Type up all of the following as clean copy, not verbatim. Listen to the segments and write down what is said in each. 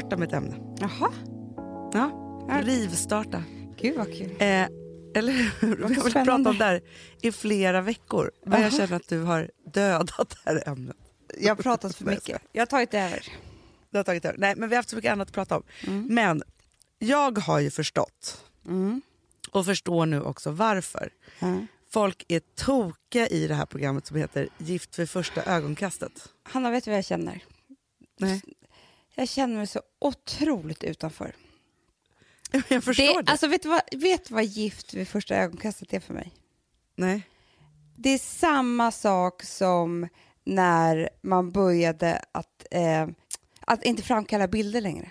rivstarta med ett ämne. Jaha. Ja, rivstarta. Gud vad kul. Eller hur? Vi har pratat om det här i flera veckor. Men jag känner att du har dödat det här ämnet. Jag har pratat för mycket. Jag har tagit över. Du har tagit över. Nej, men vi har haft så mycket annat att prata om. Mm. Men jag har ju förstått. Mm. Och förstår nu också varför. Mm. Folk är tokiga i det här programmet som heter Gift vid första ögonkastet. Hanna, vet du vad jag känner? Nej. Jag känner mig så otroligt utanför. Jag förstår det. Alltså, vet du vad Gift vid första ögonkastet är för mig? Nej. Det är samma sak som när man började att inte framkalla bilder längre.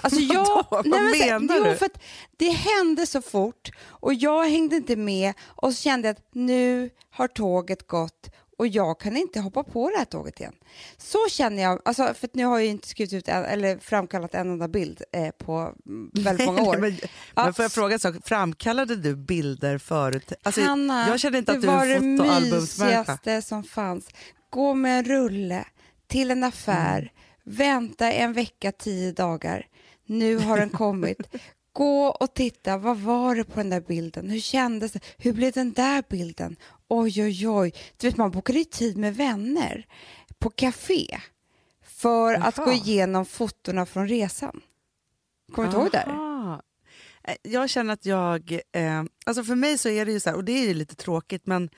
Alltså jag, vad menar du? För att det hände så fort och jag hängde inte med och så kände jag att nu har tåget gått och jag kan inte hoppa på det här tåget igen. Så känner jag, alltså, för att nu har jag ju inte skrivit ut eller framkallat en enda bild på väldigt många år. Men får jag fråga en sak, framkallade du bilder förut? Alltså, Hanna, jag kände inte att du var en mysigaste som fanns. Gå med en rulle till en affär. Mm. Vänta 10 dagar. Nu har den kommit. Gå och titta. Vad var det på den där bilden? Hur kändes det? Hur blev den där bilden? Oj, oj, oj. Du vet, man bokade ju tid med vänner på café för att gå igenom fotorna från resan. Kommer du ihåg där? Jag känner att jag... alltså för mig så är det ju så här, och det är ju lite tråkigt, men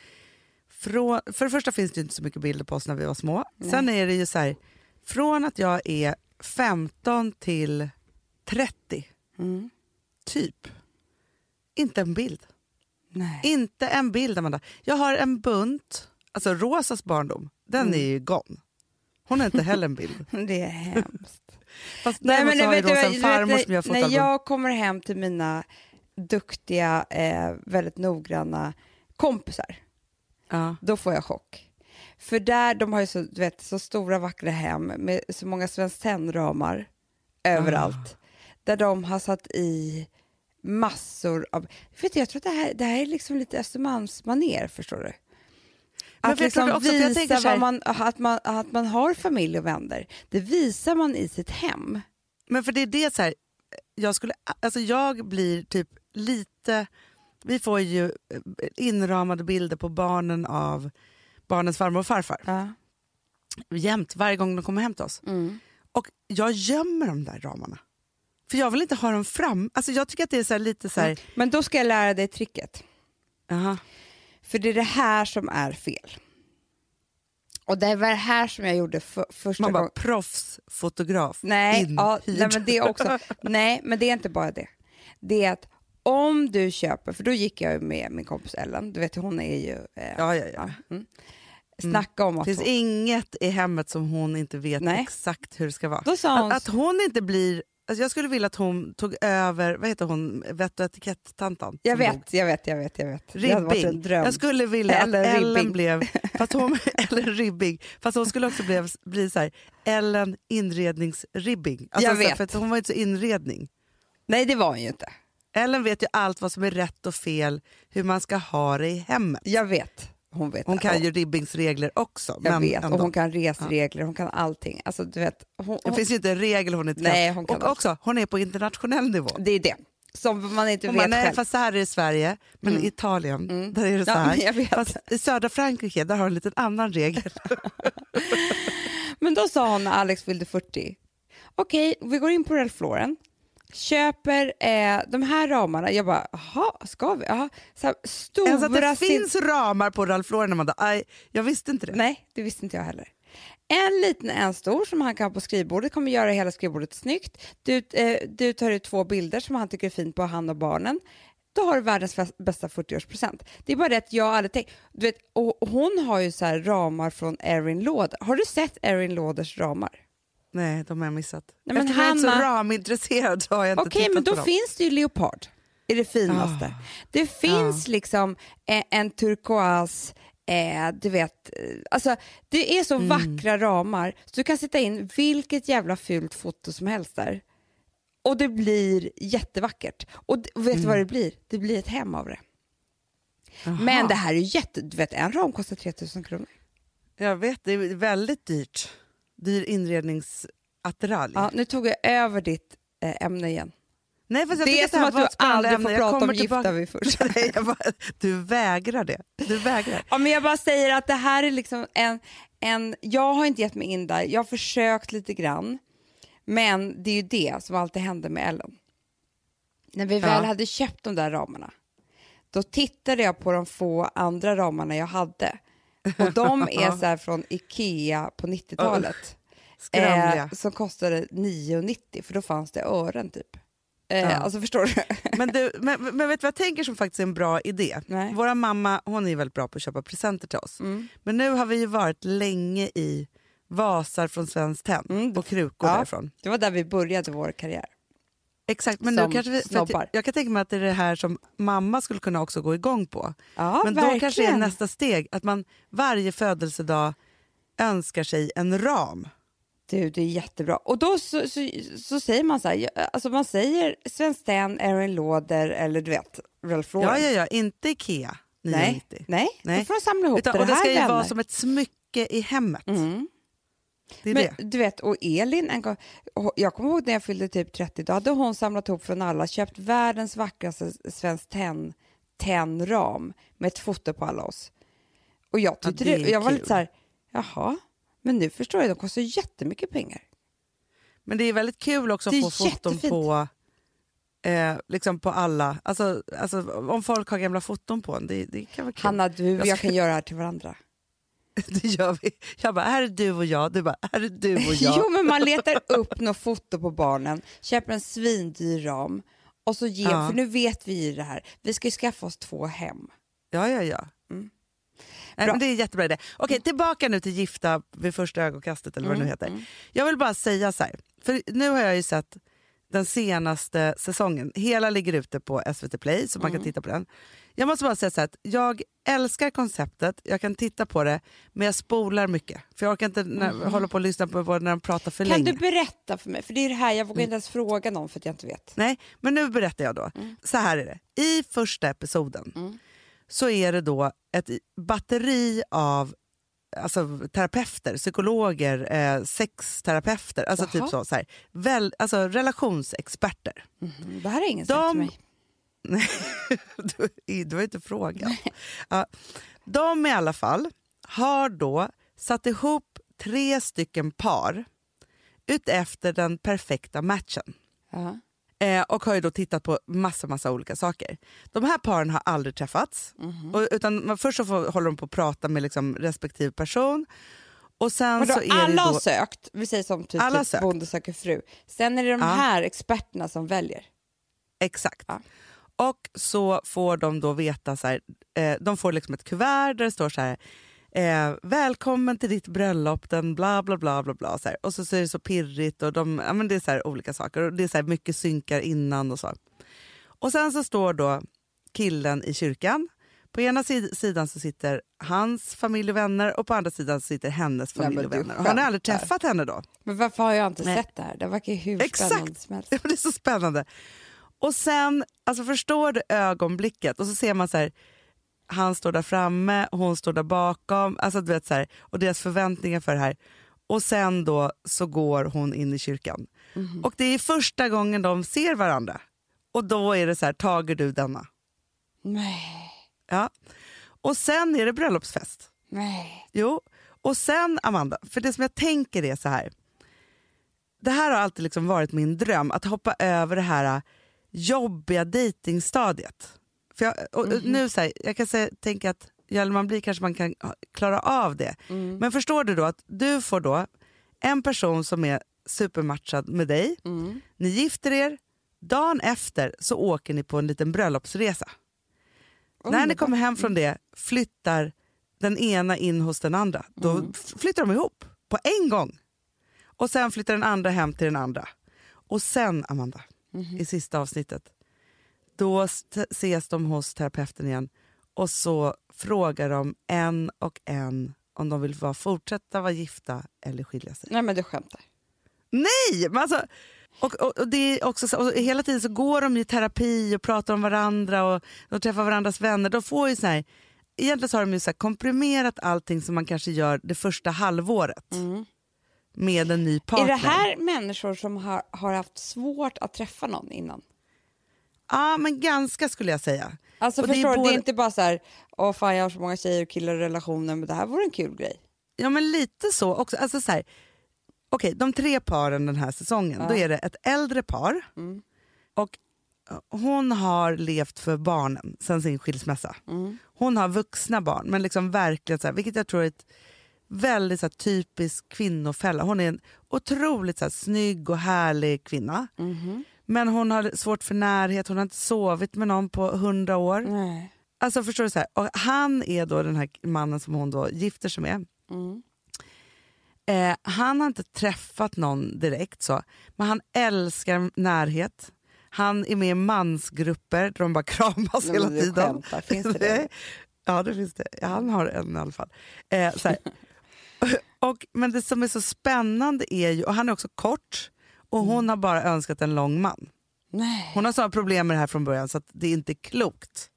för det första finns det ju inte så mycket bilder på oss när vi var små. Nej. Sen är det ju så här... Från att jag är 15 till 30, typ, inte en bild. Nej. Inte en bild, Amanda. Jag har en bunt, alltså Rosas barndom, den är ju gone. Hon är inte heller en bild. Det är hemskt. Fast nej, men vet Rosa en farmor som jag har fått album. När jag kommer hem till mina duktiga, väldigt noggranna kompisar, då får jag chock. För där, de har ju så, du vet, så stora vackra hem med så många Svensk Tenn-ramar överallt. Där de har satt i massor av... Vet du, jag tror att det här är liksom lite Östermalmsmanér, förstår du? Att liksom också, visa här... att man har familj och vänner. Det visar man i sitt hem. Men för det är det så här... Jag blir typ lite... Vi får ju inramade bilder på barnen av... Barnens farmor och farfar. Jämt, varje gång de kommer hem till oss. Mm. Och jag gömmer de där ramarna. För jag vill inte ha dem fram. Alltså jag tycker att det är så här lite så här... Mm. Men då ska jag lära dig tricket. För det är det här som är fel. Och det var det här som jag gjorde första gången. Man bara proffsfotograf. Nej, men det är inte bara det. Det är att om du köper, för då gick jag med min kompis Ellen. Du vet, hon är ju... Snacka om att det finns inget i hemmet som hon inte vet exakt hur det ska vara. Då sa hon... Att hon inte blir... Alltså jag skulle vilja att hon tog över... Vad heter hon? Vett och etikett-tantan. Jag vet. Ribbing. Jag skulle vilja att Ellen blev... Fast hon, Ellen Ribbing. Fast hon skulle också bli så här... Ellen inredningsribbing. Alltså jag vet. För att hon var inte så inredning. Nej, det var hon ju inte. Ellen vet ju allt vad som är rätt och fel, hur man ska ha det i hemmet. Jag vet. Hon kan ju ribbingsregler också. Jag vet. Och hon kan resregler, hon kan allting. Alltså, du vet, det finns ju inte en regel hon inte kan. Nej, hon kan också, hon är på internationell nivå. Det är det. Som man inte vet själv. Fast så här är det i Sverige, men i Italien, där är det så här. Jag vet. Fast i södra Frankrike, där har en liten annan regel. Men då sa hon när Alex fyllde 40. Okej, vi går in på Ralph Lauren. Köper de här ramarna. Jag bara, ska vi? Så här, stora att det finns ramar på Ralph Lauren, Amanda. Jag visste inte det. Nej, det visste inte jag heller. En liten, en stor som han kan ha på skrivbordet. Kommer göra hela skrivbordet snyggt. Du tar ut 2 bilder som han tycker är fint på han och barnen. Då har du världens bästa 40-årspresent. Det är bara det att jag aldrig tänkt. Du vet, och hon har ju så här ramar från Erin Lauder. Har du sett Erin Lauders ramar? Nej, de har jag missat. Nej, men Hanna... Jag är så ramintresserad så har jag inte tittat på dem. Okej, men då finns det ju leopard. Det är det finaste. Det finns liksom en turkoas, du vet... Alltså, det är så vackra ramar. Så du kan sätta in vilket jävla fult foto som helst där. Och det blir jättevackert. Och vet du vad det blir? Det blir ett hem av det. Aha. Men det här är du vet, en ram kostar 3 000 kronor. Jag vet, det är väldigt dyrt. Dyr inrednings... attiralj. Ja, nu tog jag över ditt ämne igen. Nej, jag det är som att du aldrig får prata om gifta vi först. Nej, du vägrar det. Du vägrar. Ja, men jag bara säger att det här är liksom en... Jag har inte gett mig in där. Jag har försökt lite grann. Men det är ju det som alltid hände med Ellen. När vi väl hade köpt de där ramarna. Då tittade jag på de få andra ramarna jag hade. Och de är så här från Ikea på 90-talet. Som kostade 9,90. För då fanns det ören typ. Alltså förstår du? men vet du vad jag tänker som faktiskt är en bra idé? Nej. Våra mamma, hon är väldigt bra på att köpa presenter till oss. Mm. Men nu har vi ju varit länge i vasar från Svenskt Tenn och krukor därifrån. Det var där vi började vår karriär. Exakt, men som nu kanske vi, jag kan tänka mig att det är det här som mamma skulle kunna också gå igång på. Ja, men verkligen. Då kanske är nästa steg att man varje födelsedag önskar sig en ram. Det är jättebra. Och då så säger man så här, alltså man säger Svenskt Tenn, Erin Lauder eller du vet, Ralph Lauren. Ja, inte Ikea. Nej. Då får de samla ihop det här. Och det ska ju vara som ett smycke i hemmet. Mm. Det är men det. Du vet, och Elin en gång, jag kommer ihåg när jag fyllde typ 30, då hade hon samlat ihop från alla, köpt världens vackraste Svenskt Tenn-ram med ett foto på alla oss. Och jag tyckte jag var lite så här, jaha. Men nu förstår jag, de kostar jättemycket pengar. Men det är väldigt kul också att få foton på liksom på alla. Alltså om folk har gamla foton på en, det kan vara kul. Hanna, du och jag kan göra det här till varandra. Det gör vi. Jag bara, här är du och jag. Du bara, här är du och jag. Jo, men man letar upp något foto på barnen. Köper en svindyr ram. Och så ger, för nu vet vi det här. Vi ska ju skaffa oss 2 hem. Ja. Mm. Men det är jättebra idé. Okej, tillbaka nu till gifta vid första ögonkastet eller vad det nu heter. Jag vill bara säga så här, för nu har jag ju sett den senaste säsongen. Hela ligger ute på SVT Play så man kan titta på den. Jag måste bara säga så här, att jag älskar konceptet. Jag kan titta på det, men jag spolar mycket. För jag orkar inte hålla på och lyssna på vad de pratar för länge. Kan du berätta för mig? För det är det här, jag vågar inte ens fråga någon för att jag inte vet. Nej, men nu berättar jag då. Så här är det. I första episoden så är det då ett batteri av terapeuter, psykologer, sexterapeuter, alltså typ så här, relationsexperter. Det här är ingen sak för mig. Du har inte frågat. De i alla fall har då satt ihop 3 stycken par utefter den perfekta matchen. Och har ju då tittat på massa olika saker. De här paren har aldrig träffats. Utan först så håller de på att prata med liksom respektive person. Och sen då, så är alla det då, har sökt. Vi säger som typ Bonde söker fru. Sen är det de här experterna som väljer. Exakt. Ja. Och så får de då veta så här, de får liksom ett kuvert där det står så här, välkommen till ditt bröllop, den bla bla bla bla bla så här. Och så är det så pirrigt och men det är så här olika saker och det är så här mycket synkar innan och så. Och sen så står då killen i kyrkan. På ena sidan så sitter hans familj och vänner och på andra sidan så sitter hennes familj och vänner. Han har aldrig träffat henne då. Men varför har jag inte sett det här? Det verkar ju hur spännande som helst. Det är så spännande. Och sen, alltså förstår du ögonblicket och så ser man så här, han står där framme, hon står där bakom, alltså du vet så här, och deras förväntningar för det här. Och sen då så går hon in i kyrkan. Och det är första gången de ser varandra. Och då är det så här, tager du denna? Nej. Ja. Och sen är det bröllopsfest. Nej. Jo, och sen Amanda, för det som jag tänker är så här. Det här har alltid liksom varit min dröm, att hoppa över det här jobbiga datingstadiet. För nu så här, jag kan tänka att man blir kanske man kan klara av det. Men förstår du då att du får då en person som är supermatchad med dig. Ni gifter er. Dagen efter så åker ni på en liten bröllopsresa. När ni kommer hem från det flyttar den ena in hos den andra. Då flyttar de ihop på en gång. Och sen flyttar den andra hem till den andra. Och sen Amanda, i sista avsnittet, då ses de hos terapeuten igen och så frågar de en och en om de vill fortsätta vara gifta eller skilja sig. Nej, men du skämtar. Nej, men alltså, och det är också så, och hela tiden så går de i terapi och pratar om varandra och de träffar varandras vänner. De får ju så här, egentligen så har de ju så här komprimerat allting som man kanske gör det första halvåret. med en ny partner. Är det här människor som har haft svårt att träffa någon innan? Ja, men ganska skulle jag säga. Alltså och förstår det är, både... det är inte bara så här, åh fan, jag har så många tjejer och killar i relationen, men det här vore en kul grej. Ja, men lite så också. Alltså så här, okej, de tre paren den här säsongen, ja. Då är det ett äldre par. Mm. Och hon har levt för barnen sedan sin skilsmässa. Mm. Hon har vuxna barn, men liksom verkligen så här, vilket jag tror är ett väldigt så här, typisk kvinnofälla. Hon är en otroligt så här, snygg och härlig kvinna. Mm-hmm. Men hon har svårt för närhet. Hon har inte sovit med någon på 100 år. Nej. Alltså förstår du så här. Och han är då den här mannen som hon då gifter sig med. Mm. Han har inte träffat någon direkt så. Men han älskar närhet. Han är med i mansgrupper där de bara kramas hela tiden. Skämtar. Finns det det? Ja, det finns det. Han har en i alla fall. Så här. Men det som är så spännande är ju... Och han är också kort. Och hon har bara önskat en lång man. Nej. Hon har sådana problem med det här från början så att det är inte klokt.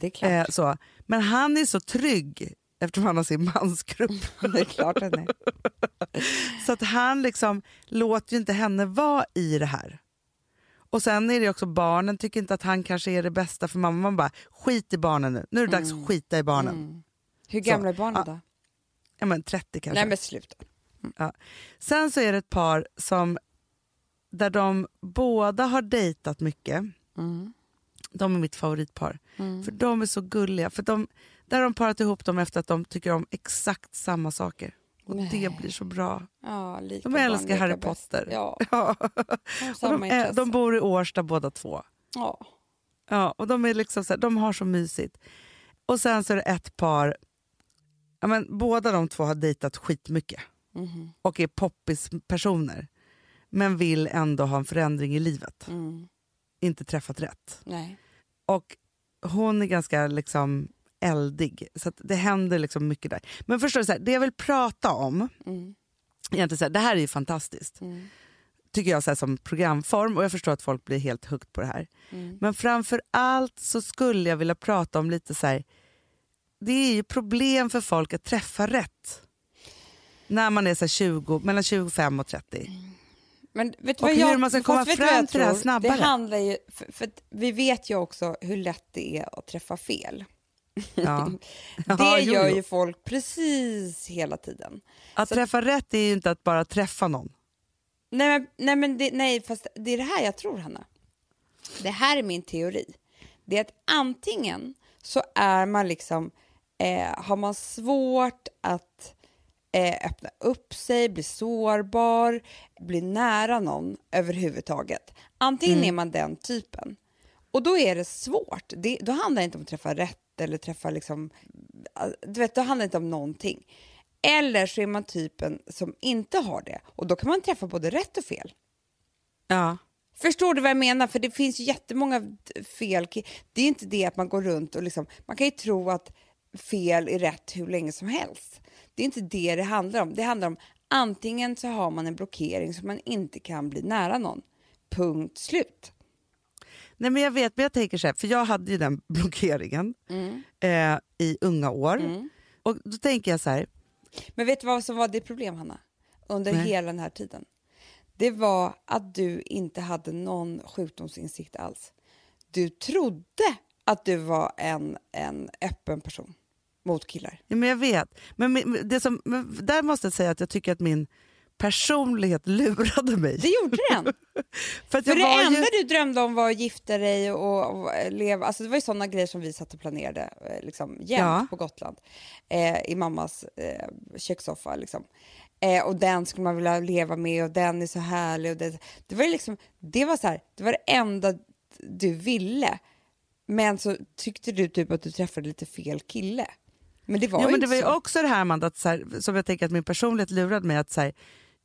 Det är klart. Så. Men han är så trygg eftersom han har sin mansgrupp. Det är klart han är. Så att han liksom låter ju inte henne vara i det här. Och sen är det också barnen tycker inte att han kanske är det bästa för mamman. Bara skit i barnen nu. Nu är det dags att skita i barnen. Mm. Hur gamla är barnen då? Ja men 30 kanske. Nej men sluta. Mm. Ja. Sen så är det ett par som... Där de båda har dejtat mycket. Mm. De är mitt favoritpar. Mm. För de är så gulliga. För de parat ihop dem efter att de tycker om exakt samma saker. Och det blir så bra. Ja, lika de älskar barn, Harry Potter. Ja. Ja. De bor i Årsta båda två. Ja. Ja, och de är liksom så här, de har så mysigt. Och sen så är det ett par. Ja, men båda de två har dejtat skitmycket. Mm. Och är poppispersoner. Men vill ändå ha en förändring i livet. Mm. Inte träffat rätt. Nej. Och hon är ganska liksom eldig. Så att det händer liksom mycket där. Men förstår du, så här, det jag vill prata om. Mm. Egentligen så här, det här är ju fantastiskt. Mm. Tycker jag så här, som programform. Och jag förstår att folk blir helt hooked på det här. Mm. Men framför allt så skulle jag vilja prata om lite så här. Det är ju problem för folk att träffa rätt. När man är så här, mellan 25 och 30. Mm. Men vet du vad hur man ska komma fram till det här snabbare? Det handlar ju, för vi vet ju också hur lätt det är att träffa fel. Ja. Det gör ju folk precis hela tiden. Att så träffa rätt är ju inte att bara träffa någon. Nej, fast det är det här jag tror, Hanna. Det här är min teori. Det är att antingen så är man liksom, har man svårt att... öppna upp sig, bli sårbar, bli nära någon överhuvudtaget. Antingen är man den typen. Och då är det svårt. Då handlar det inte om att träffa rätt eller träffa liksom, du vet, då handlar det inte om någonting. Eller så är man typen som inte har det. Och då kan man träffa både rätt och fel. Ja. Förstår du vad jag menar? För det finns ju jättemånga fel. Det är inte det att man går runt och liksom, man kan ju tro att fel är rätt hur länge som helst. Det är inte det det handlar om. Det handlar om antingen så har man en blockering så man inte kan bli nära någon. Punkt slut. Nej men jag vet, men jag tänker så här, för jag hade ju den blockeringen i unga år. Mm. Och då tänker jag så här. Men vet du vad som var det problem, Hanna? Under hela den här tiden. Det var att du inte hade någon sjukdomsinsikt alls. Du trodde att du var en öppen person. Mot killar. Ja, men jag vet. Men det som, där måste jag säga att jag tycker att min personlighet lurade mig. Det gjorde den. För det enda du drömde om var att gifta dig och leva. Alltså det var ju sådana grejer som vi satt och planerade liksom, jämt på Gotland. I mammas kökssoffa liksom. Och den skulle man vilja leva med och den är så härlig. Och det var liksom, det var så här, det var det enda du ville. Men så tyckte du typ att du träffade lite fel kille. Men det var ju också det här, Amanda, att så här, som jag tänker att min personlighet lurade mig att så här,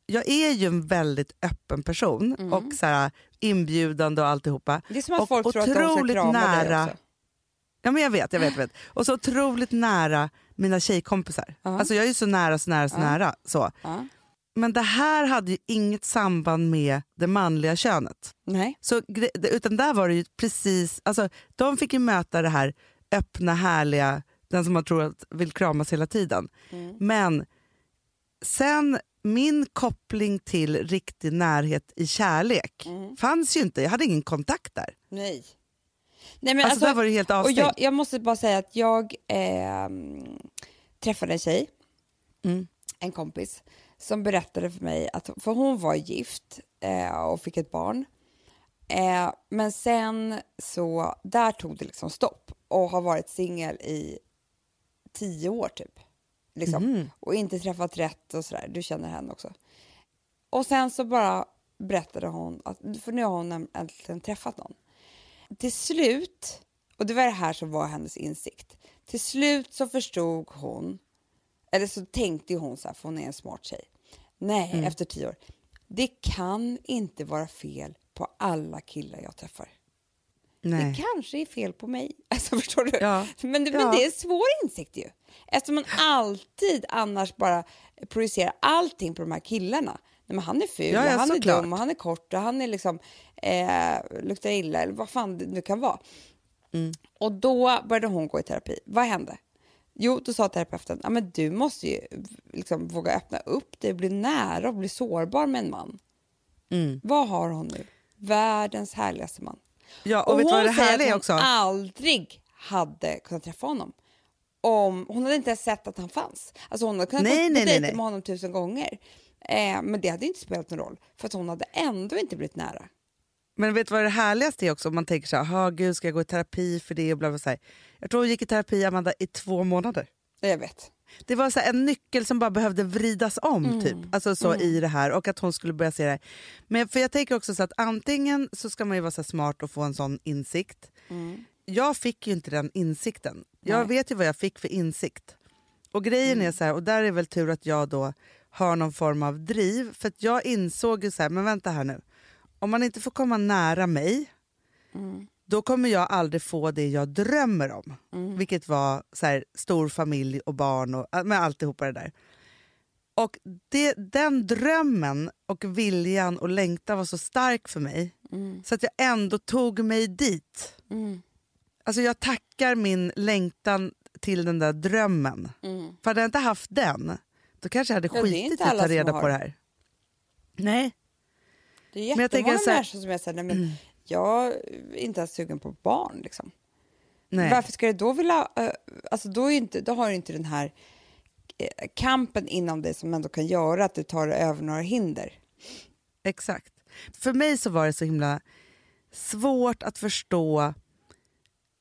jag är ju en väldigt öppen person och så här, inbjudande och alltihopa. Det är som att och folk tror att de ska krama nära, dig också. Ja men jag vet. Och så otroligt nära mina tjejkompisar. Alltså jag är ju så nära. Så. Men det här hade ju inget samband med det manliga könet. Nej. Så, utan där var det ju precis, alltså de fick ju möta det här öppna härliga, den som man tror att vill kramas hela tiden. Men Sen min koppling till riktig närhet i kärlek fanns ju inte. Jag hade ingen kontakt där. Nej. Nej, men alltså där var det helt avstängt. Och jag måste bara säga att jag träffade en tjej, en kompis, som berättade för mig att, för hon var gift och fick ett barn. Men sen så där tog det liksom stopp och har varit singel i 10 år typ. Liksom. Och inte träffat rätt och sådär. Du känner henne också. Och sen så bara berättade hon att, för nu har hon äntligen träffat någon. Till slut, och det var det här som var hennes insikt. Till slut så förstod hon, eller så tänkte hon så här, för hon är en smart tjej. Nej, efter 10 år. Det kan inte vara fel på alla killar jag träffar. Nej. Det kanske är fel på mig. Alltså, förstår du? Ja. Men det är en svår insikt ju. Eftersom man alltid annars bara projicerar allting på de här killarna. Nej, men han är ful, ja, han är dum, han är kort och han är liksom luktar illa eller vad fan det nu kan vara. Och då började hon gå i terapi. Vad hände? Jo, då sa terapeuten, ja, men du måste ju liksom våga öppna upp dig, bli nära och bli sårbar med en man. Vad har hon nu? Världens härligaste man. Ja, och vet hon vad det här är också? Hon aldrig hade kunnat träffa honom. Hon hade inte sett att han fanns. Alltså hon hade kunnat dejta med honom 1000 gånger. Men det hade inte spelat någon roll. För att hon hade ändå inte blivit nära. Men vet vad det härligaste är också? Om man tänker så här, gud, ska jag gå i terapi för det? Och bla bla, så här. Jag tror hon gick i terapi, Amanda, i 2 månader. Jag vet. Det var så här en nyckel som bara behövde vridas om typ. Alltså så i det här. Och att hon skulle börja se det här. Men för jag tänker också så att antingen så ska man ju vara så smart och få en sån insikt. Jag fick ju inte den insikten. Jag vet ju vad jag fick för insikt. Och grejen är så här, och där är väl tur att jag då har någon form av driv. För att jag insåg ju så här, men vänta här nu. Om man inte får komma nära mig, då kommer jag aldrig få det jag drömmer om. Vilket var så här, stor familj och barn och med alltihopa det där. Och den drömmen och viljan och längtan var så stark för mig. Så att jag ändå tog mig dit. Alltså jag tackar min längtan till den där drömmen. För hade jag inte haft den, då kanske jag hade skitit att ta reda på det här. Nej. Det är jättemånga människor som jag säger, nej, men jag är inte ens sugen på barn liksom. Nej. Varför ska du då vilja, alltså då har du inte den här kampen inom dig som ändå kan göra att du tar över några hinder. Exakt. För mig så var det så himla svårt att förstå,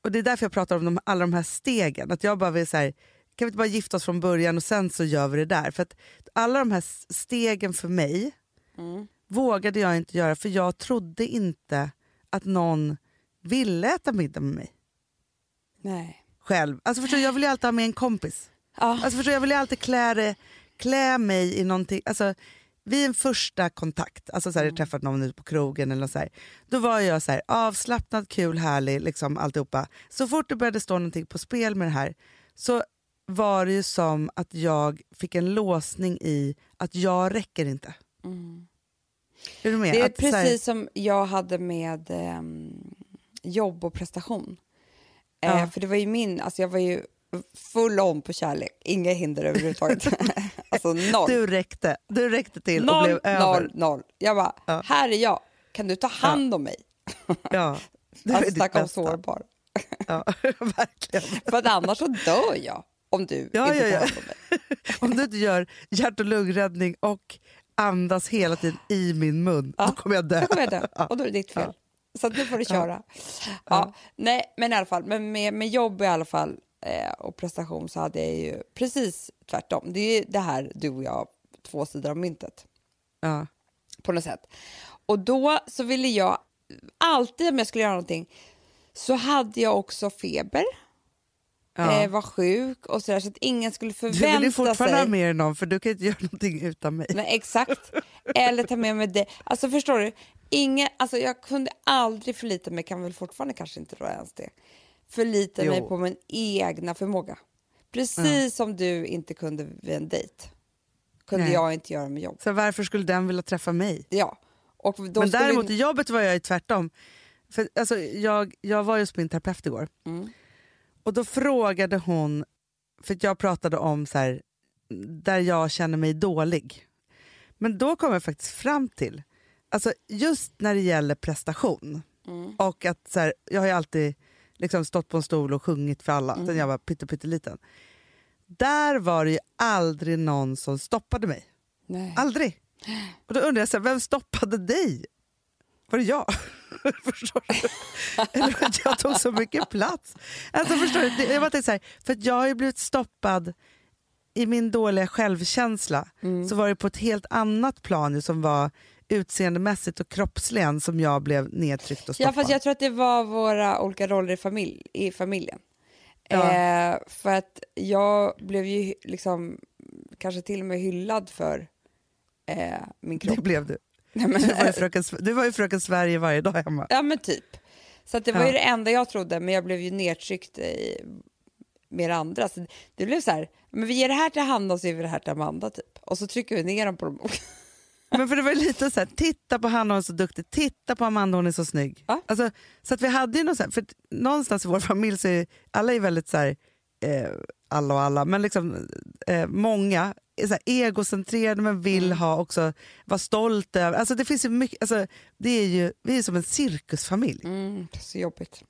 och det är därför jag pratar om alla de här stegen, att jag bara vill så här, kan vi inte bara gifta oss från början och sen så gör vi det där, för att alla de här stegen för mig vågade jag inte göra, för jag trodde inte att någon ville äta middag med mig. Nej. Själv. Alltså förstår jag vill ju alltid ha med en kompis. Ja. Alltså förstår jag vill ju alltid klä mig i någonting. Alltså vid en första kontakt, alltså så här, jag träffat någon ute på krogen eller så här, då var jag så här avslappnad, kul, härlig liksom alltihopa. Så fort det började stå någonting på spel med det här, så var det ju som att jag fick en låsning i att jag räcker inte. Det är att, precis här, som jag hade med jobb och prestation. För det var ju alltså jag var ju full om på kärlek. Inga hinder överhuvudtaget. Alltså noll. Du räckte till noll, och blev över. Noll. Jag bara, här är jag. Kan du ta hand om mig? Ja. Du är ditt bästa. Sårbar. Ja, verkligen. För att annars så dör jag om du inte tar hand om mig. Om du inte gör hjärt- och lungräddning och andas hela tiden i min mun, då kommer jag dö. Då kommer jag dö. Och då är det ditt fel. Så att nu får du köra. Ja. Nej, men i alla fall, med jobb i alla fall och prestation, så hade jag ju precis tvärtom. Det är ju det här, du och jag, 2 sidor av myntet. Ja. På något sätt. Och då så ville jag alltid, om jag skulle göra någonting, så hade jag också feber. Var sjuk och sådär, så att ingen skulle förvänta sig. Du vill ju fortfarande ha med någon, för du kan inte göra någonting utan mig. Nej, exakt. Eller ta med mig det. Alltså förstår du, alltså jag kunde aldrig förlita mig, kan väl fortfarande kanske inte då ens det. Förlita mig på min egna förmåga. Precis som du inte kunde vid en dejt. Nej. Jag inte göra med jobb. Så varför skulle den vilja träffa mig? Ja. Och men däremot i jobbet var jag ju tvärtom. För, alltså, jag var just min terapeut igår. Och då frågade hon, för jag pratade om så här, där jag känner mig dålig. Men då kommer jag faktiskt fram till, alltså just när det gäller prestation, och att så här, jag har ju alltid liksom stått på en stol och sjungit för alla sedan jag var pytteliten. Där var det ju aldrig någon som stoppade mig. Nej. Aldrig. Och då undrar jag så här, vem stoppade dig? Var det jag? Förstår du? Eller att jag tog så mycket plats. Alltså förstår du? Jag var så här, för att jag har ju blivit stoppad i min dåliga självkänsla, så var det på ett helt annat plan som var utseendemässigt och kroppsligen som jag blev nedtryckt och stoppad. Ja, fast jag tror att det var våra olika roller i familjen. Ja. För att jag blev ju liksom kanske till och med hyllad för min kropp. Det blev du. Nej, men, du var ju fröken Sverige varje dag hemma. Ja, men typ. Så att det var ju det enda jag trodde, men jag blev ju nedtryckt med andra. Så det blev så här, men vi ger det här till Hanna och så ger vi det här till Amanda typ. Och så trycker vi ner dem på dem. Men för det var ju lite så här, titta på Hanna, hon är så duktig. Titta på Amanda, hon är så snygg. Ja. Alltså, så att vi hade ju någon så här, för någonstans i vår familj så är alla är väldigt så här, alla, men liksom många är så här egocentrerade, men vill ha också, vara stolt över. Alltså det finns ju mycket, alltså det är ju, vi är som en cirkusfamilj. Så jobbigt.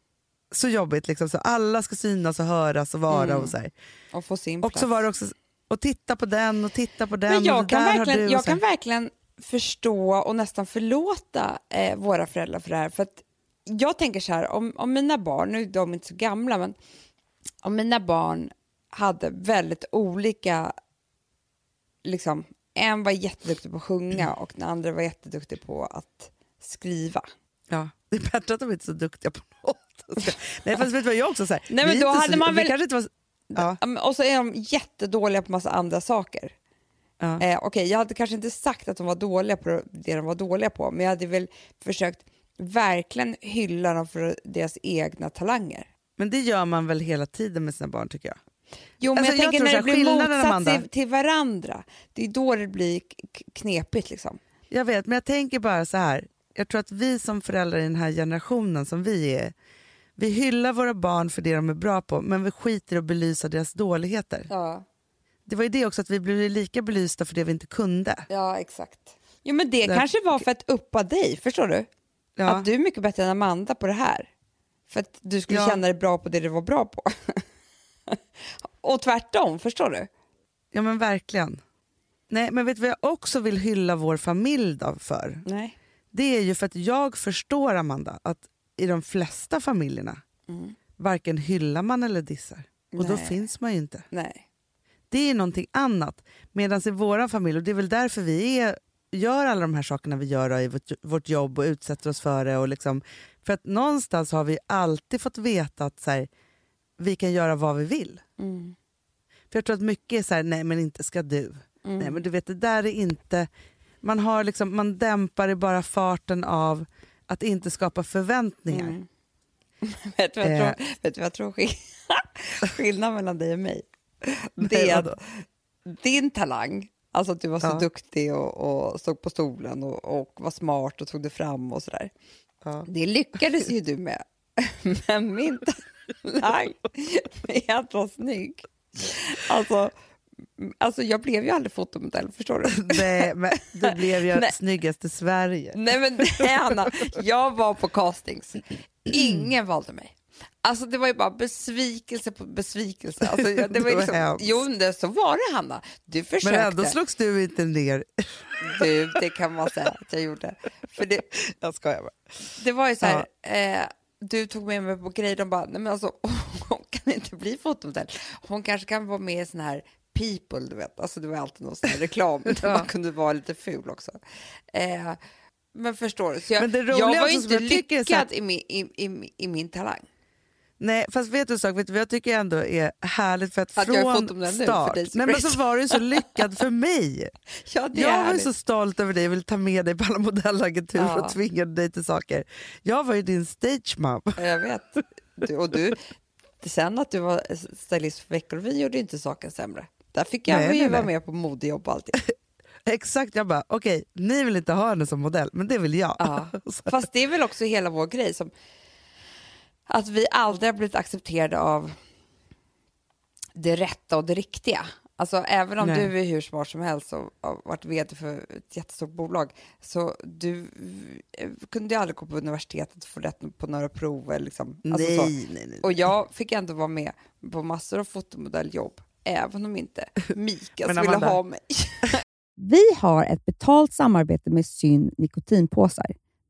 Så jobbigt liksom, så alla ska synas och höras och vara och så här. Och få sin plats. Och så var det också, och titta på den och titta på den. Men jag, och kan, verkligen, jag kan verkligen förstå och nästan förlåta våra föräldrar för det här. För att jag tänker så här, om mina barn, nu är de inte så gamla, men om mina barn hade väldigt olika, liksom, en var jätteduktig på att sjunga och den andra var jätteduktig på att skriva. Ja, det är bättre att de inte är så duktiga på något. Nej, fast vet du vad jag också säger? Nej, men då hade så, man väl... Var, ja. Och så är de jättedåliga på massa andra saker. Ja. Okej, jag hade kanske inte sagt att de var dåliga på det de var dåliga på, men jag hade väl försökt verkligen hylla dem för deras egna talanger. Men det gör man väl hela tiden med sina barn, tycker jag. Jo, men alltså, jag tänker när det blir motsats till varandra, det är då det blir knepigt liksom. Jag vet, men jag tänker bara så här, jag tror att vi som föräldrar i den här generationen som vi är, vi hyllar våra barn för det de är bra på, men vi skiter och belyser deras dåligheter. Ja. Det var ju det också, att vi blev lika belysta för det vi inte kunde. Ja, exakt. Jo, men det kanske var för att uppa dig, förstår du? Ja. Att du är mycket bättre än Amanda på det här. För att du skulle känna dig bra på det du var bra på. Och tvärtom, förstår du? Ja, men verkligen. Nej, men vet du vad jag också vill hylla vår familj då för? Nej. Det är ju för att jag förstår, Amanda, att i de flesta familjerna varken hyllar man eller dissar. Och då finns man ju inte. Nej. Det är någonting annat. Medan i våra familj, och det är väl därför vi gör alla de här sakerna vi gör i vårt jobb och utsätter oss för det. Och liksom, för att någonstans har vi alltid fått veta att så här, vi kan göra vad vi vill. För jag tror att mycket är så här, nej men inte ska du. Nej men du vet, det där är inte... Man har liksom, man dämpar i bara farten av att inte skapa förväntningar. Vet du vad jag tror skillnaden mellan dig och mig? Det är att din talang, alltså att du var så duktig och stod på stolen och var smart och tog det fram och sådär. Ja. Det lyckades ju du med. Men min talang är att vara snygg. Alltså jag blev ju aldrig fotomodell, förstår du? Nej, men du blev ju snyggast i Sverige. Nej, men nej, Anna, jag var på castings. Ingen valde mig. Alltså det var ju bara besvikelse på besvikelse. Alltså, det var liksom, jo, det, så var det, Hanna. Du försökte. Men ändå slogs du inte ner. Du, det kan man säga att jag gjorde. För det, jag skojar bara. Det var ju så här, du tog med mig på grejer. De bara, nej men alltså, hon kan inte bli fotomodell. Hon kanske kan vara med i sån här People, du vet. Alltså det var alltid någon sån här reklam där man kunde vara lite ful också. Men förstår du? Så jag var ju inte lyckad i min talang. Nej, fast vet du sak, vet du vad jag tycker ändå är härligt, för att från start. Nej, men så var du så lyckad för mig. Ja, det jag var ju så stolt över dig, jag ville ta med dig på alla modellagenturer och tvingade dig till saker. Jag var ju din stage mom. Jag vet. Du sen att du var stylist för veckor, vi gjorde inte saken sämre. Där fick jag ju vara med på modejobb och allt. Exakt, jag bara, okej, ni vill inte ha henne som modell, men det vill jag. Ja. Fast det är väl också hela vår grej som att vi aldrig har blivit accepterade av det rätta och det riktiga. Alltså även om du är hur smart som helst och har varit vd för ett jättestort bolag, så du kunde ju aldrig gå på universitetet för rätt på några prover liksom. Alltså, nej. Och jag fick ändå vara med på massor av fotomodelljobb, även om inte Mikael ville ha mig. Vi har ett betalt samarbete med Syn nikotinpåsar.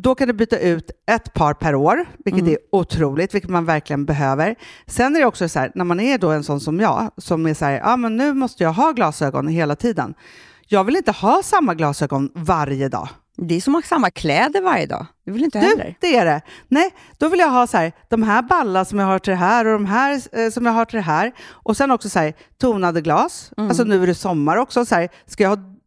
då kan du byta ut ett par per år, vilket är otroligt, vilket man verkligen behöver. Sen är det också så här, när man är då en sån som jag, som är så här, men nu måste jag ha glasögon hela tiden. Jag vill inte ha samma glasögon varje dag. Det är som att ha samma kläder varje dag. Det vill inte heller. Det är det. Nej, då vill jag ha så här, de här ballar som jag har till det här och de här som jag har till det här. Och sen också så här, tonade glas. Alltså nu är det sommar också. Så här, ska jag ha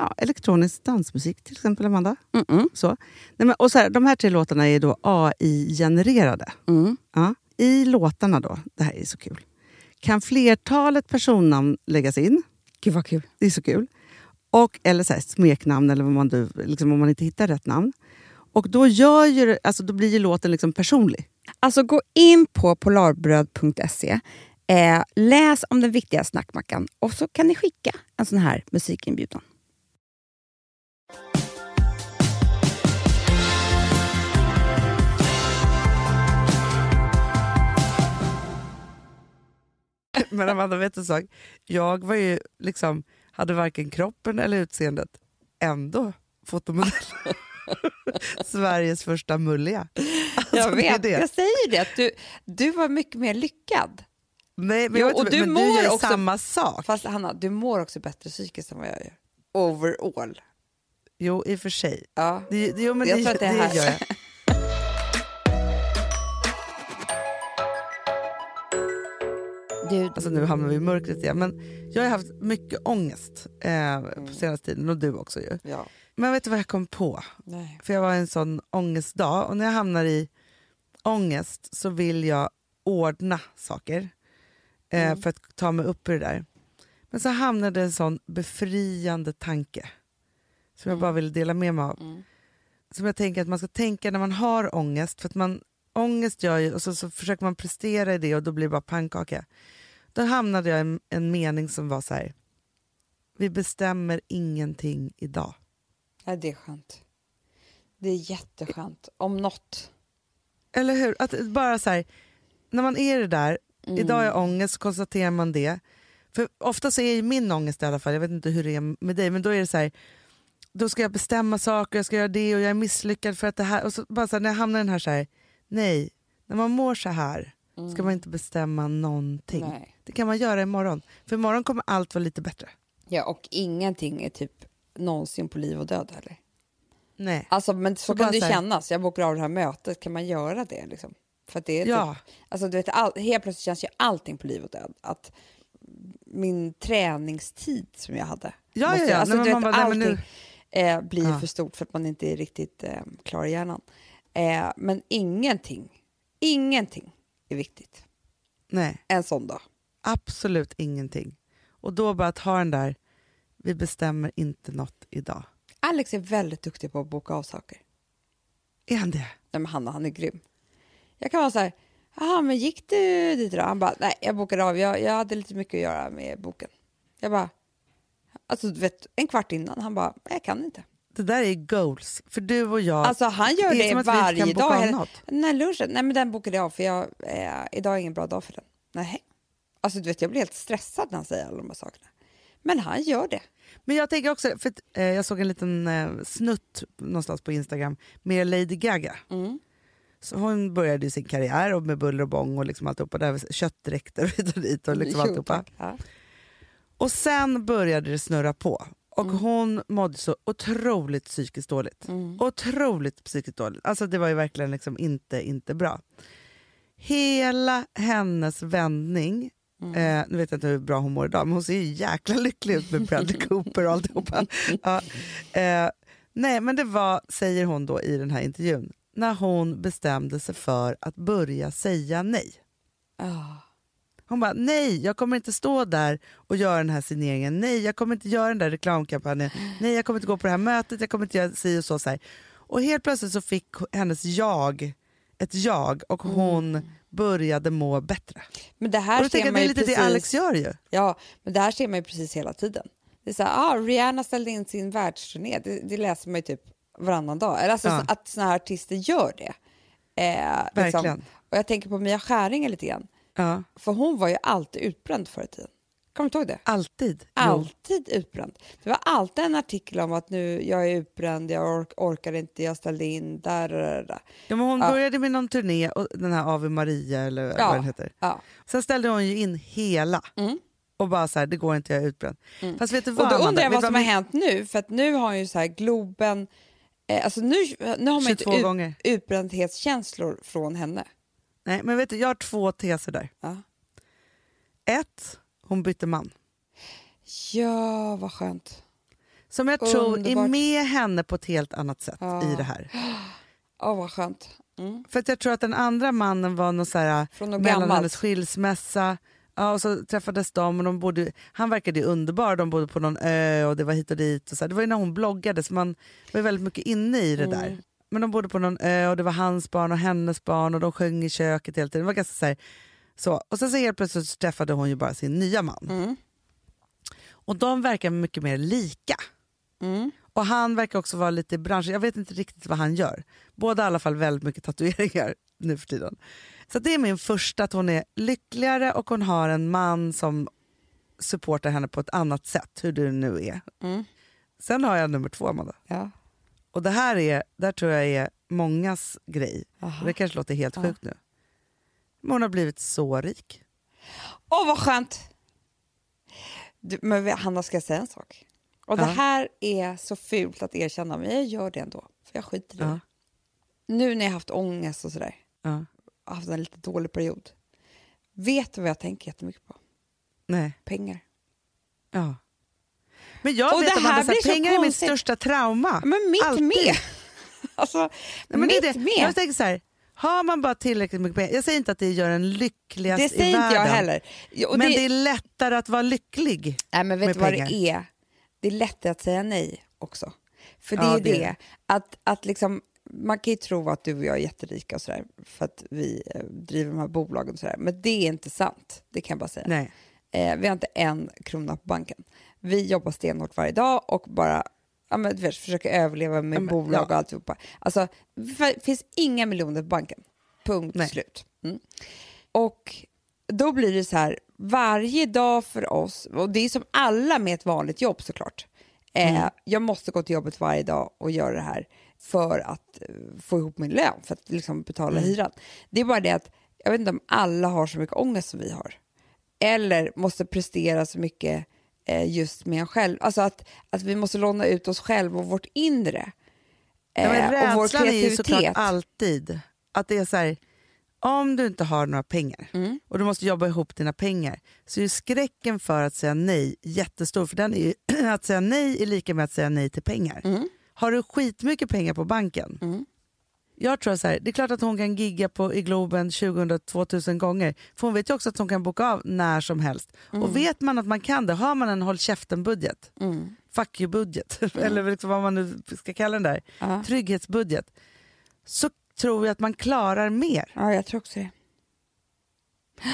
Ja, elektronisk dansmusik till exempel, Amanda. Så. Nej, men, och så här, de här 3 låtarna är då AI-genererade. Ja, i låtarna då, det här är så kul, kan flertalet personnamn läggas in. Gud vad kul. Det är så kul. Och, eller så här, smeknamn, eller vad man, liksom, om man inte hittar rätt namn. Och då, då blir ju låten liksom personlig. Alltså gå in på polarbröd.se. Läs om den viktiga snackmackan. Och så kan ni skicka en sån här musikinbjudan. Men Amanda, vet en sak. Jag var ju liksom hade varken kroppen eller utseendet. Ändå fotomodell. Sveriges första mulliga. Alltså, jag vet, det. Jag säger det. Att du var mycket mer lyckad. Nej, men jo, och du mår också samma sak. Fast Hanna, du mår också bättre psykiskt än vad jag gör. Overall. Jo, i och för sig. Ja. Jo, men jag tror att det här gör jag. Alltså nu hamnar vi i mörkret igen. Men jag har haft mycket ångest på senaste tiden. Och du också ju. Ja. Men vet du vad jag kom på? Nej. För jag var en sån ångestdag. Och när jag hamnar i ångest så vill jag ordna saker. För att ta mig upp ur det där. Men så hamnade en sån befriande tanke. Som jag bara ville dela med mig av. Som jag tänker att man ska tänka när man har ångest. För att ångest gör ju, och så försöker man prestera i det och då blir det bara pannkaka. Då hamnade jag i en mening som var så här: vi bestämmer ingenting idag. Ja, det är skönt. Det är jätteskönt. Om något. Eller hur? Att bara så här, när man är det där, idag är ångest, så konstaterar man det. För ofta så är ju min ångest i alla fall, jag vet inte hur det är med dig, men då är det så här, då ska jag bestämma saker, jag ska göra det och jag är misslyckad för att det här, och så bara så här, när jag hamnar i den här så här, nej, när man mår så här ska man inte bestämma någonting. Nej. Det kan man göra imorgon. För imorgon kommer allt vara lite bättre. Ja, och ingenting är typ någonsin på liv och död heller. Nej. Alltså, men så kan det kännas. Jag bokar av det här mötet. Kan man göra det liksom? För att det är ja. Typ, alltså, du vet, helt plötsligt känns ju allting på liv och död. Att min träningstid som jag hade. Ja, måste, ja, ja. Alltså, nej, du vet, bara, allting nej, nu... blir för stort för att man inte är riktigt klar i hjärnan. Men ingenting är viktigt. Nej. En sån dag. Absolut ingenting. Och då bara att ha den där, vi bestämmer inte något idag. Alex är väldigt duktig på att boka av saker. Är han det? Nej, men han är grym. Jag kan vara så här, jaha, men gick du dit då? Han bara, nej, jag bokade av. Jag hade lite mycket att göra med boken. Jag bara, alltså du vet, en kvart innan. Han bara, jag kan inte. Det där är goals. För du och jag... Alltså han gör det varje dag. Nej, lunchen. Nej, men den bokade jag av för jag... idag är ingen bra dag för den. Nej. Alltså du vet, jag blir helt stressad när han säger alla de här sakerna. Men han gör det. Men jag tänker också... För att, jag såg en liten snutt någonstans på Instagram med Lady Gaga. Så hon började ju sin karriär och med buller och bång och liksom alltihopa. Där köttdräkter och hit och dit och liksom alltihopa. Ja. Och sen började det snurra på. Och hon mådde så otroligt psykiskt dåligt. Otroligt psykiskt dåligt. Alltså det var ju verkligen liksom inte bra. Hela hennes vändning. Nu vet jag inte hur bra hon mår idag. Men hon ser ju jäkla lycklig ut med Bradley Cooper och alltihopa. Ja. Nej, men det var, säger hon då i den här intervjun. När hon bestämde sig för att börja säga nej. Hon bara, nej, jag kommer inte stå där och göra den här signeringen. Nej, jag kommer inte göra den där reklamkampanjen. Nej, jag kommer inte gå på det här mötet. Jag kommer inte göra si och så. Så här. Och helt plötsligt så fick hennes jag och hon började må bättre. Men det här och ser man det är lite precis, det Alex gör ju. Ja, men det här ser man ju precis hela tiden. Det är så här, Rihanna ställde in sin världsturné. Det läser man ju typ varannan dag. Eller alltså att såna här artister gör det. Verkligen. Liksom. Och jag tänker på Mia Skäringer lite igen. Ja. För hon var ju alltid utbränd förr i tiden. Kommer du ihåg det? Alltid utbränd. Det var alltid en artikel om att nu jag är utbränd, jag orkar inte, jag ställde in där. Ja, men hon började med någon turné, och den här Ave Maria eller vad den heter. Ja. Sen ställde hon ju in hela. Och bara så här, det går inte, jag är utbränd. Fast vet du vad, och då undrar jag vad som har hänt nu. För att nu har hon ju så här Globen. Alltså nu har man inte utbrändhetskänslor från henne. Nej, men vet du, jag har två teser där. Ja. Ett, hon bytte man. Ja, vad skönt. Som jag tror är med henne på ett helt annat sätt i det här. Ja, vad skönt. För att jag tror att den andra mannen var någon så här mellan hennes skilsmässa. Ja, och så träffades de och de bodde, han verkade ju underbar, de bodde på någon ö och det var hit och dit. Och så här. Det var ju när hon bloggade så man var väldigt mycket inne i det där. Men de bodde på någon ö och det var hans barn och hennes barn och de sjöng i köket hela tiden. Det var ganska så här, så. Och sen så helt plötsligt träffade hon ju bara sin nya man. Och de verkar mycket mer lika. Och han verkar också vara lite i branschen. Jag vet inte riktigt vad han gör. Båda i alla fall väldigt mycket tatueringar nu för tiden. Så det är min första, att hon är lyckligare och hon har en man som supporta henne på ett annat sätt, hur du nu är. Mm. Sen har jag nummer 2, Amanda. Ja. Och det här är, där tror jag är mångas grej. Aha. Det kanske låter helt sjukt nu. Men hon har blivit så rik. Åh, vad skönt. Du, men Hanna, ska jag säga en sak? Och det här är så fult att erkänna, men jag gör det ändå. För jag skiter i det. Nu när jag haft ångest och sådär. Haft en lite dålig period. Vet du vad jag tänker jättemycket på? Nej. Pengar. Ja. Men jag och vet att man säger pengar är min största trauma. Men mitt alltid. Med. Alltså, nej, men mitt det är det. Med. Jag tänker så här, har man bara tillräckligt mycket pengar. Jag säger inte att det gör en lyckligast i världen. Det säger inte jag heller. Och men det är lättare att vara lycklig. Nej, men vet du vad pengar. Det är? Det är lättare att säga nej också. För det är det. Att liksom, man kan ju tro att du och jag är jätterika och sådär, för att vi driver de här bolagen och sådär. Men det är inte sant. Det kan jag bara säga. Nej. Vi har inte en krona på banken. Vi jobbar stenhårt varje dag och bara försöker överleva med bolag och alltihopa. Alltså, det finns inga miljoner på banken. Punkt. Nej. Slut. Mm. Och då blir det så här, varje dag för oss, och det är som alla med ett vanligt jobb såklart. Jag måste gå till jobbet varje dag och göra det här för att få ihop min lön, för att liksom betala hyran. Det är bara det att jag vet inte om alla har så mycket ångest som vi har. Eller måste prestera så mycket just med en själv. Alltså att vi måste låna ut oss själva och vårt inre. Och vår kreativitet. Är såklart alltid att det är så här, om du inte har några pengar och du måste jobba ihop dina pengar, så är skräcken för att säga nej jättestor. För den är ju, att säga nej är lika med att säga nej till pengar. Mm. Har du skitmycket pengar på banken? Mm. Jag tror så här, det är klart att hon kan gigga i Globen 2000 gånger. För hon vet ju också att hon kan boka av när som helst. Mm. Och vet man att man kan det, har man en håll käften-budget. Mm. Fuck you-budget. Mm. Eller liksom vad man nu ska kalla den där. Trygghetsbudget. Så tror jag att man klarar mer. Ja, jag tror också det.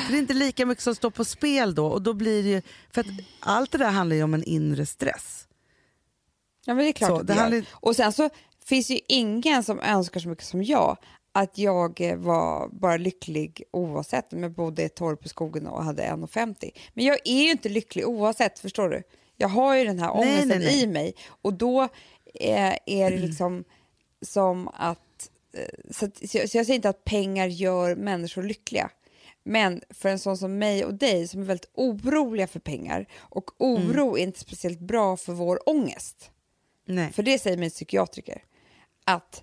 För det är inte lika mycket som står på spel då. Och då blir det ju, för att allt det där handlar ju om en inre stress. Ja, men det är klart så, det handlar. Och sen så finns ju ingen som önskar så mycket som jag, att jag var bara lycklig oavsett om jag bodde i ett torp i skogen och hade 1,50. Men jag är ju inte lycklig oavsett, förstår du? Jag har ju den här ångesten i mig. Och då är det liksom som att... Så jag säger inte att pengar gör människor lyckliga. Men för en sån som mig och dig som är väldigt oroliga för pengar. Och oro är inte speciellt bra för vår ångest. Nej. För det säger min psykiatriker. Att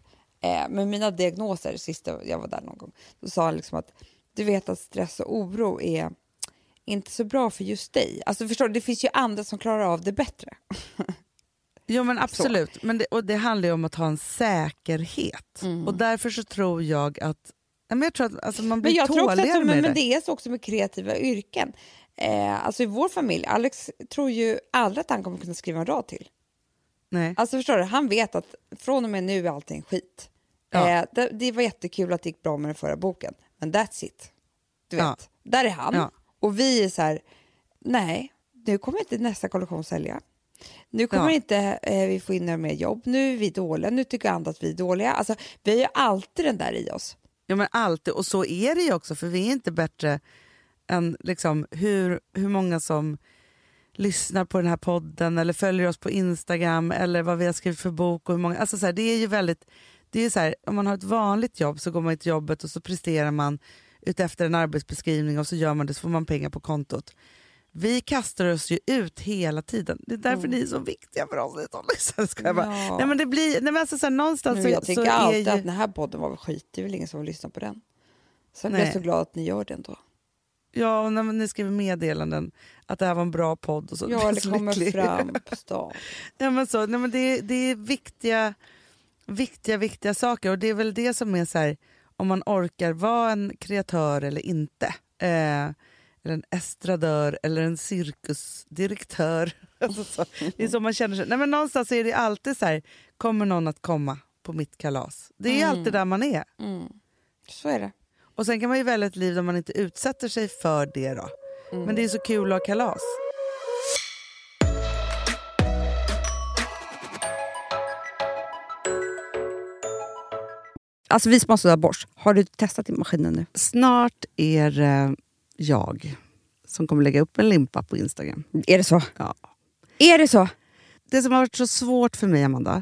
med mina diagnoser, sista jag var där någon gång, då sa han liksom att du vet att stress och oro är inte så bra för just dig. Alltså förstår du, det finns ju andra som klarar av det bättre. Jo, men absolut. Men det handlar ju om att ha en säkerhet. Mm. Och därför så tror jag att alltså man blir tåligare med det. Men det är så också med kreativa yrken. Alltså i vår familj, Alex tror ju aldrig att han kommer kunna skriva en rad till. Nej. Alltså förstår du, han vet att från och med nu är allting skit. Det var jättekul att det gick bra med den förra boken, men that's it. Du vet, där är han. Och vi är så här, nej, nu kommer inte nästa kollektion sälja. Nu kommer inte vi få in några mer jobb. Nu är vi dåliga, nu tycker andra att vi är dåliga. Alltså, vi är ju alltid den där i oss. Ja, men alltid, och så är det ju också. För vi är inte bättre än liksom, hur många som lyssnar på den här podden eller följer oss på Instagram eller vad vi har skrivit för bok och hur många, alltså så här, det är ju väldigt, det är ju så här, om man har ett vanligt jobb så går man till jobbet och så presterar man ut efter en arbetsbeskrivning och så gör man det, så får man pengar på kontot. Vi kastar oss ju ut hela tiden. Det är därför ni är så viktiga för oss. Nej, men det blir, nej, men alltså så här, någonstans men jag tycker alltid att den här podden var skit, det är väl ingen som vill lyssna på den. Sen blir jag så glad att ni gör den då. Ja, när ni skriver meddelanden att det här var en bra podd och så. Ja, det kommer fram på stan. Men det är viktiga saker, och det är väl det som är så här, om man orkar vara en kreatör eller inte. Eller en estradör eller en cirkusdirektör. Alltså så. Det är så man känner sig. Nej, men någonstans är det alltid så här, kommer någon att komma på mitt kalas? Det är alltid där man är. Mm. Så är det. Och sen kan man ju välja ett liv där man inte utsätter sig för det då. Mm. Men det är så kul att ha kalas. Alltså vi som har sådär borst, har du testat i maskinen nu? Snart är jag som kommer lägga upp en limpa på Instagram. Är det så? Ja. Är det så? Det som har varit så svårt för mig, Amanda,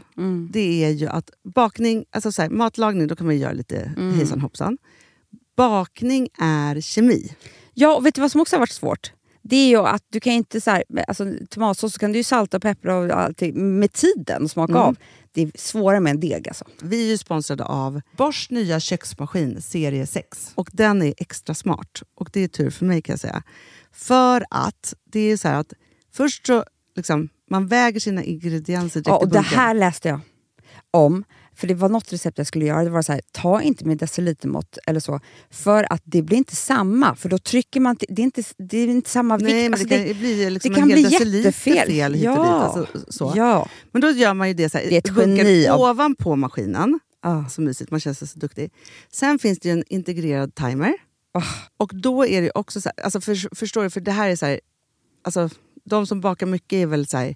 det är ju att bakning, alltså så här, matlagning, då kan man göra lite hejsan hoppsan. Bakning är kemi. Ja, och vet du vad som också har varit svårt? Det är ju att du kan inte så här, alltså tomatsås så kan du ju salta och peppra och allting med tiden och smaka av. Det är svårare med en deg alltså. Vi är ju sponsrade av Boschs nya köksmaskin serie 6. Och den är extra smart. Och det är tur för mig, kan jag säga. För att det är så här att först så liksom, man väger sina ingredienser direkt i bunken. Ja, och det här läste jag om. För det var något recept jag skulle göra. Det var så här, ta inte med decilitermått eller så. För att det blir inte samma. För då trycker man, det är inte samma vikt. Nej, men alltså det kan bli, liksom det kan bli jättefel hit och dit. Alltså, så. Ja. Men då gör man ju det så här. Det är ett geni ovanpå maskinen. Så mysigt, man känns så duktig. Sen finns det ju en integrerad timer. Och då är det också så här, alltså förstår du, för det här är så här, alltså de som bakar mycket är väl så här,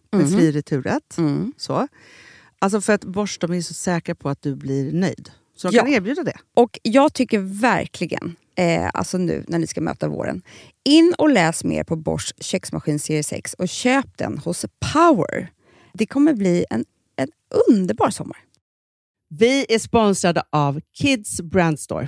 med fri returrätt. Så. Alltså för att Bosch, de är så säkra på att du blir nöjd. Så de kan erbjuda det. Och jag tycker verkligen, alltså nu när ni ska möta våren, in och läs mer på Boschs köksmaskin serie 6 och köp den hos Power. Det kommer bli en underbar sommar. Vi är sponsrade av Kids Brand Store.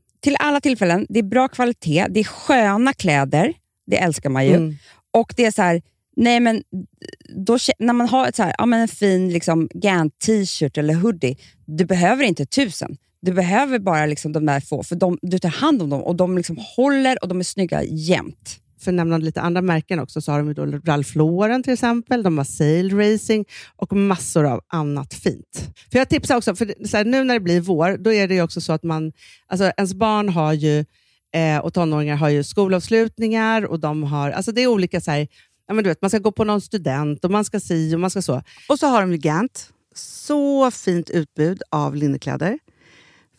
Till alla tillfällen. Det är bra kvalitet. Det är sköna kläder. Det älskar man ju. Och det är så här, nej men då, när man har ett så här, ja, men en fin liksom Gant-t-shirt eller hoodie. Du behöver inte 1000. Du behöver bara liksom de där få. För du tar hand om dem. Och de liksom håller och de är snygga jämt. För nämna lite andra märken också, så har de ju då Ralph Lauren till exempel. De har Sail Racing och massor av annat fint. För jag tipsar också, för så här, nu när det blir vår, då är det ju också så att man, alltså ens barn har ju, och tonåringar har ju skolavslutningar och de har, alltså det är olika så här, ja men du vet, man ska gå på någon student och man ska si och man ska så. Och så har de ju Gant. Så fint utbud av linnekläder.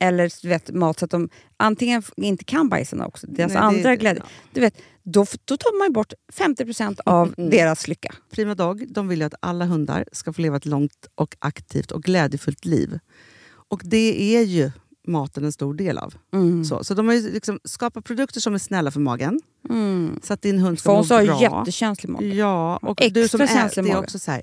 Eller du vet, mat så att de antingen inte kan bajsa också. Deras andra glädje. Du vet, då tar man bort 50% av deras lycka. Prima Dog, de vill ju att alla hundar ska få leva ett långt och aktivt och glädjefullt liv. Och det är ju maten en stor del av. Så de har ju liksom skapat produkter som är snälla för magen. Så att din hund ska Fons må bra. Fons har jättekänslig mage. Ja, och extra du som äter är också så här...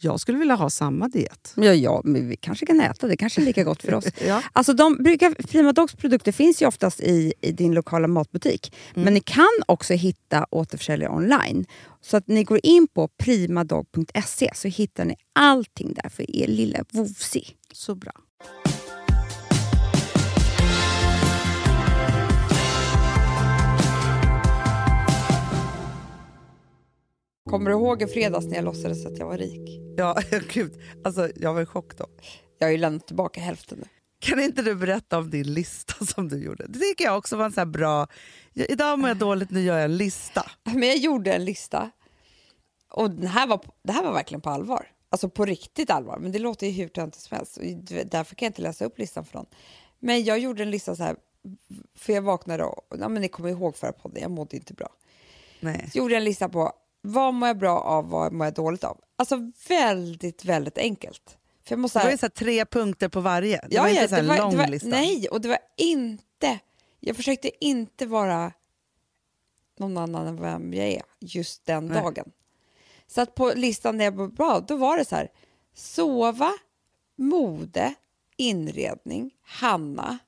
Jag skulle vilja ha samma diet. Ja, men vi kanske kan äta. Det kanske är lika gott för oss. Ja. Alltså Prima Dogs produkter finns ju oftast i din lokala matbutik. Mm. Men ni kan också hitta återförsäljare online. Så att ni går in på primadog.se så hittar ni allting där för er lilla vovsi. Så bra. Kommer du ihåg i fredags när jag låtsades att jag var rik? Ja, gud. Alltså, jag var i chock då. Jag har ju lämnat tillbaka hälften nu. Kan inte du berätta om din lista som du gjorde? Det tycker jag också var en så här bra... Idag mår jag dåligt, nu gör jag en lista. Men jag gjorde en lista. Och det här var verkligen på allvar. Alltså på riktigt allvar. Men det låter ju hur töntigt som helst. Därför kan jag inte läsa upp listan för någon. Men jag gjorde en lista så här. För jag vaknade och... Ja, men ni kommer ihåg förra podden. Jag mådde inte bra. Nej. Så gjorde jag en lista på... Vad mår jag bra av, vad mår jag dåligt av? Alltså väldigt, väldigt enkelt. För jag måste... Det var ju så här 3 punkter på varje. Det var inte så här lång lista. Nej, och det var inte... Jag försökte inte vara någon annan än vem jag är just den dagen. Så att på listan när jag var bra, då var det så här. Sova, mode, inredning, Hanna,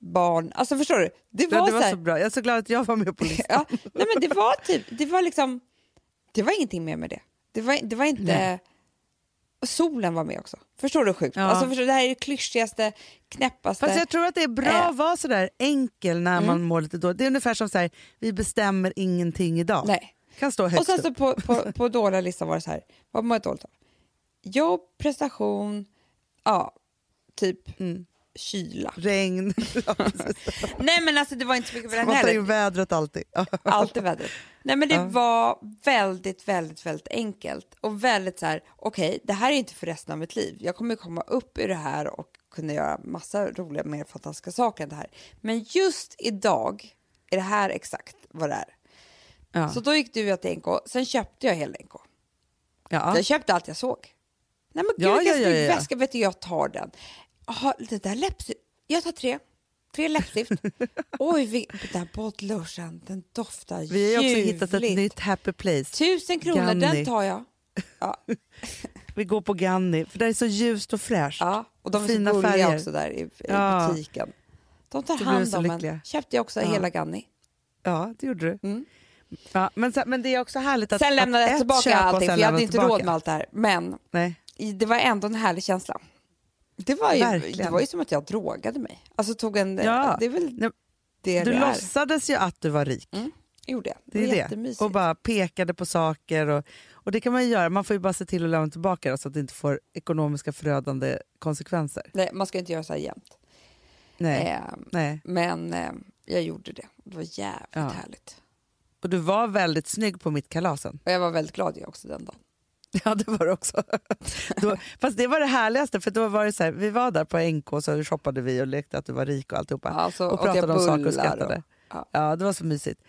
barn. Alltså förstår du? Det var så bra. Jag är så glad att jag var med på listan. Ja, nej, men det var liksom... Det var ingenting mer med det. Det var inte... Nej. Solen var med också. Förstår du sjukt? Ja. Alltså, förstår, det här är det klyschigaste, knäppaste... Fast jag tror att det är bra att vara så där enkel när man mår lite dåligt. Det är ungefär som så här, vi bestämmer ingenting idag. Nej. Kan stå högt. Och sen så på dåliga listan var det så här, vad mår jag dåligt av? Jobb, prestation, ja, typ... Mm. Kyla. Regn. Nej, men alltså det var inte så mycket med den här. Det var vädret alltid. Alltid vädret. Nej, men det var väldigt, väldigt, väldigt enkelt. Och väldigt så här, okej, det här är inte för resten av mitt liv. Jag kommer komma upp i det här och kunna göra massa roliga, mer fantastiska saker än det här. Men just idag är det här exakt vad det är. Ja. Så då gick du att NK. Sen köpte jag hela NK. Ja. Jag köpte allt jag såg. Nej, men gud, vilken väska. Vet du, jag tar den. Jaha, det där läppstift. Jag tar 3 läppstift. Oj, den bottluschen, den doftar ljuvligt. Vi har också hittat ett nytt happy place. 1000 kronor, Ganni. Den tar jag. Ja. Vi går på Ganni, för det är så ljust och fräscht. Ja, och de fina färger också där i butiken. De tar hand om en. Köpte jag också hela Ganni. Ja, det gjorde du. Mm. Ja, men det är också härligt att... Sen lämnade jag tillbaka allting, för jag hade inte råd med allt det här. Men det var ändå en härlig känsla. Det var ju som att jag drogade mig. Alltså tog en... Ja. Det är väl det du låtsades ju att du var rik. Gjorde jag. Det är jättemysigt. Och bara pekade på saker. Och det kan man ju göra. Man får ju bara se till att lämna tillbaka det så att det inte får ekonomiska förödande konsekvenser. Nej, man ska inte göra så här jämt. Nej. Men jag gjorde det. Det var jävligt härligt. Och du var väldigt snygg på mitt kalasen. Och jag var väldigt glad jag också den dagen. Ja, det var det också. Fast det var det härligaste, för då var det så här, vi var där på NK så shoppade vi och lekte att du var rik och alltihopa. Alltså, och pratade om saker och skrattade. Ja, det var så mysigt.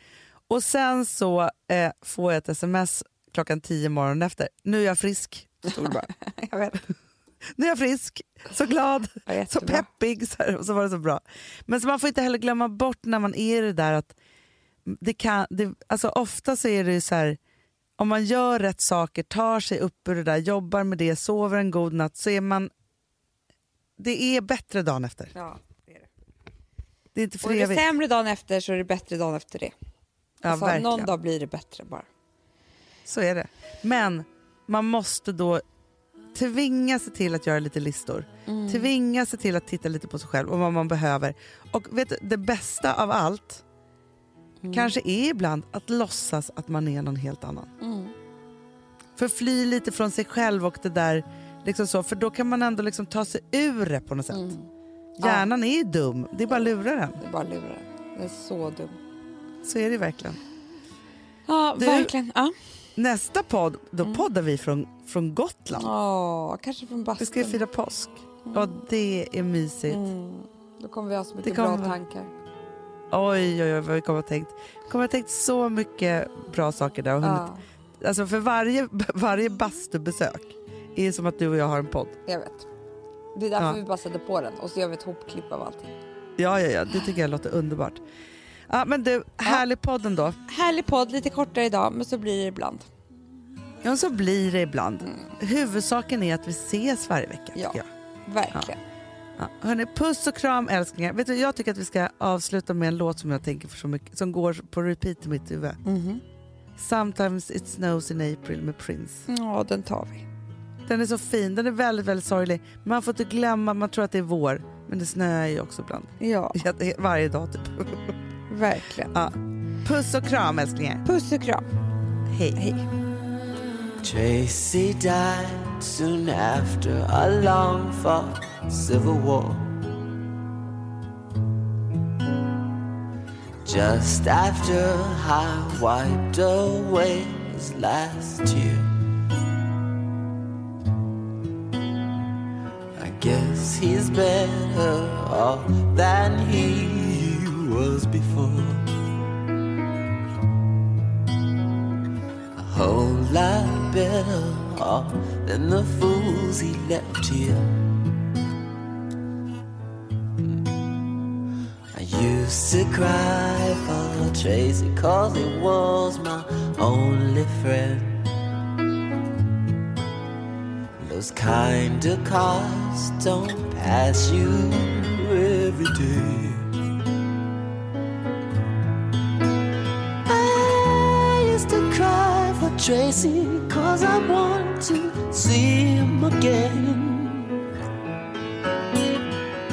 Och sen så får jag ett sms 10:00 morgonen efter. Nu är jag frisk. Jag vet. Nu är jag frisk, så glad, så peppig. Så här, och så var det så bra. Men så man får inte heller glömma bort när man är det där att alltså ofta så är det ju så här. Om man gör rätt saker, tar sig upp ur det där, jobbar med det, sover en god natt, så är man... Det är bättre dagen efter. Ja, det är det. Det är inte för evigt. Och är det sämre dagen efter så är det bättre dagen efter det. Ja, alltså, verkligen. Någon dag blir det bättre bara. Så är det. Men man måste då tvinga sig till att göra lite listor. Tvinga sig till att titta lite på sig själv och vad man behöver. Och vet du, det bästa av allt... kanske är ibland att låtsas att man är någon helt annan. Förfly lite från sig själv och det där liksom så, för då kan man ändå liksom ta sig ur det på något sätt. Hjärnan är ju dum, det är bara lura den. Det är bara lura den. Det är så dum. Så är det verkligen. Ja, verkligen. Ja. Nästa podd, då poddar vi från Gotland. Ja, kanske från Bastun. Vi ska ju fira påsk. Ja, det är mysigt. Då kommer vi ha så mycket bra tankar. Oj, vad vi kommer att ha tänkt. Vi kommer att ha tänkt så mycket bra saker där. Och alltså för varje bastubesök är som att du och jag har en podd. Jag vet. Det är därför vi bara sätter på den. Och så gör vi ett hopklipp av allting. Ja. Det tycker jag låter underbart. Ja, men du, härlig podden då. Härlig podd, lite kortare idag, men så blir det ibland. Ja, så blir det ibland. Huvudsaken är att vi ses varje vecka. Ja, verkligen. Ja. Ja. Hörrni, puss och kram, älsklingar. Vet du, jag tycker att vi ska avsluta med en låt som jag tänker för så mycket, som går på repeat i mitt huvud. Mm-hmm. Sometimes it snows in April med Prince. Ja, den tar vi. Den är så fin, den är väldigt, väldigt sorglig. Man får inte glömma, man tror att det är vår, men det snöar ju också ibland. Ja. Varje dag typ. Verkligen. Ja. Puss och kram, älsklingar. Puss och kram. Hej. Hej. Tracy died soon after a long fought civil war. Just after I wiped away his last tear. I guess he's better off than he was before. A whole lot better off than the fools he left here. I used to cry for Tracy 'cause he was my only friend. Those kind of cars don't pass you every day. I used to cry for Tracy 'cause I want to see him again.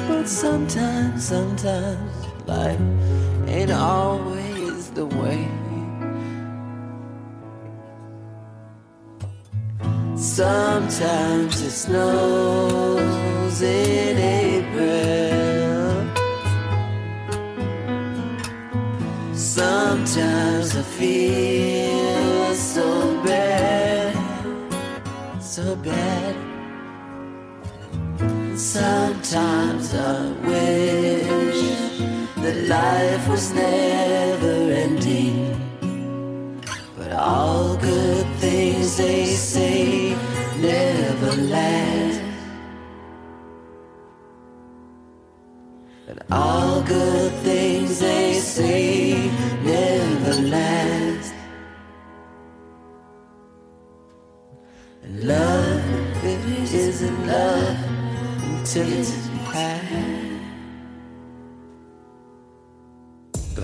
But sometimes life ain't always the way. Sometimes it snows in April. Sometimes I feel so bad, so bad. Sometimes I wish that life was never ending, but all good things they say never last. But all good things they say never last. And love, it isn't love till it's time. Den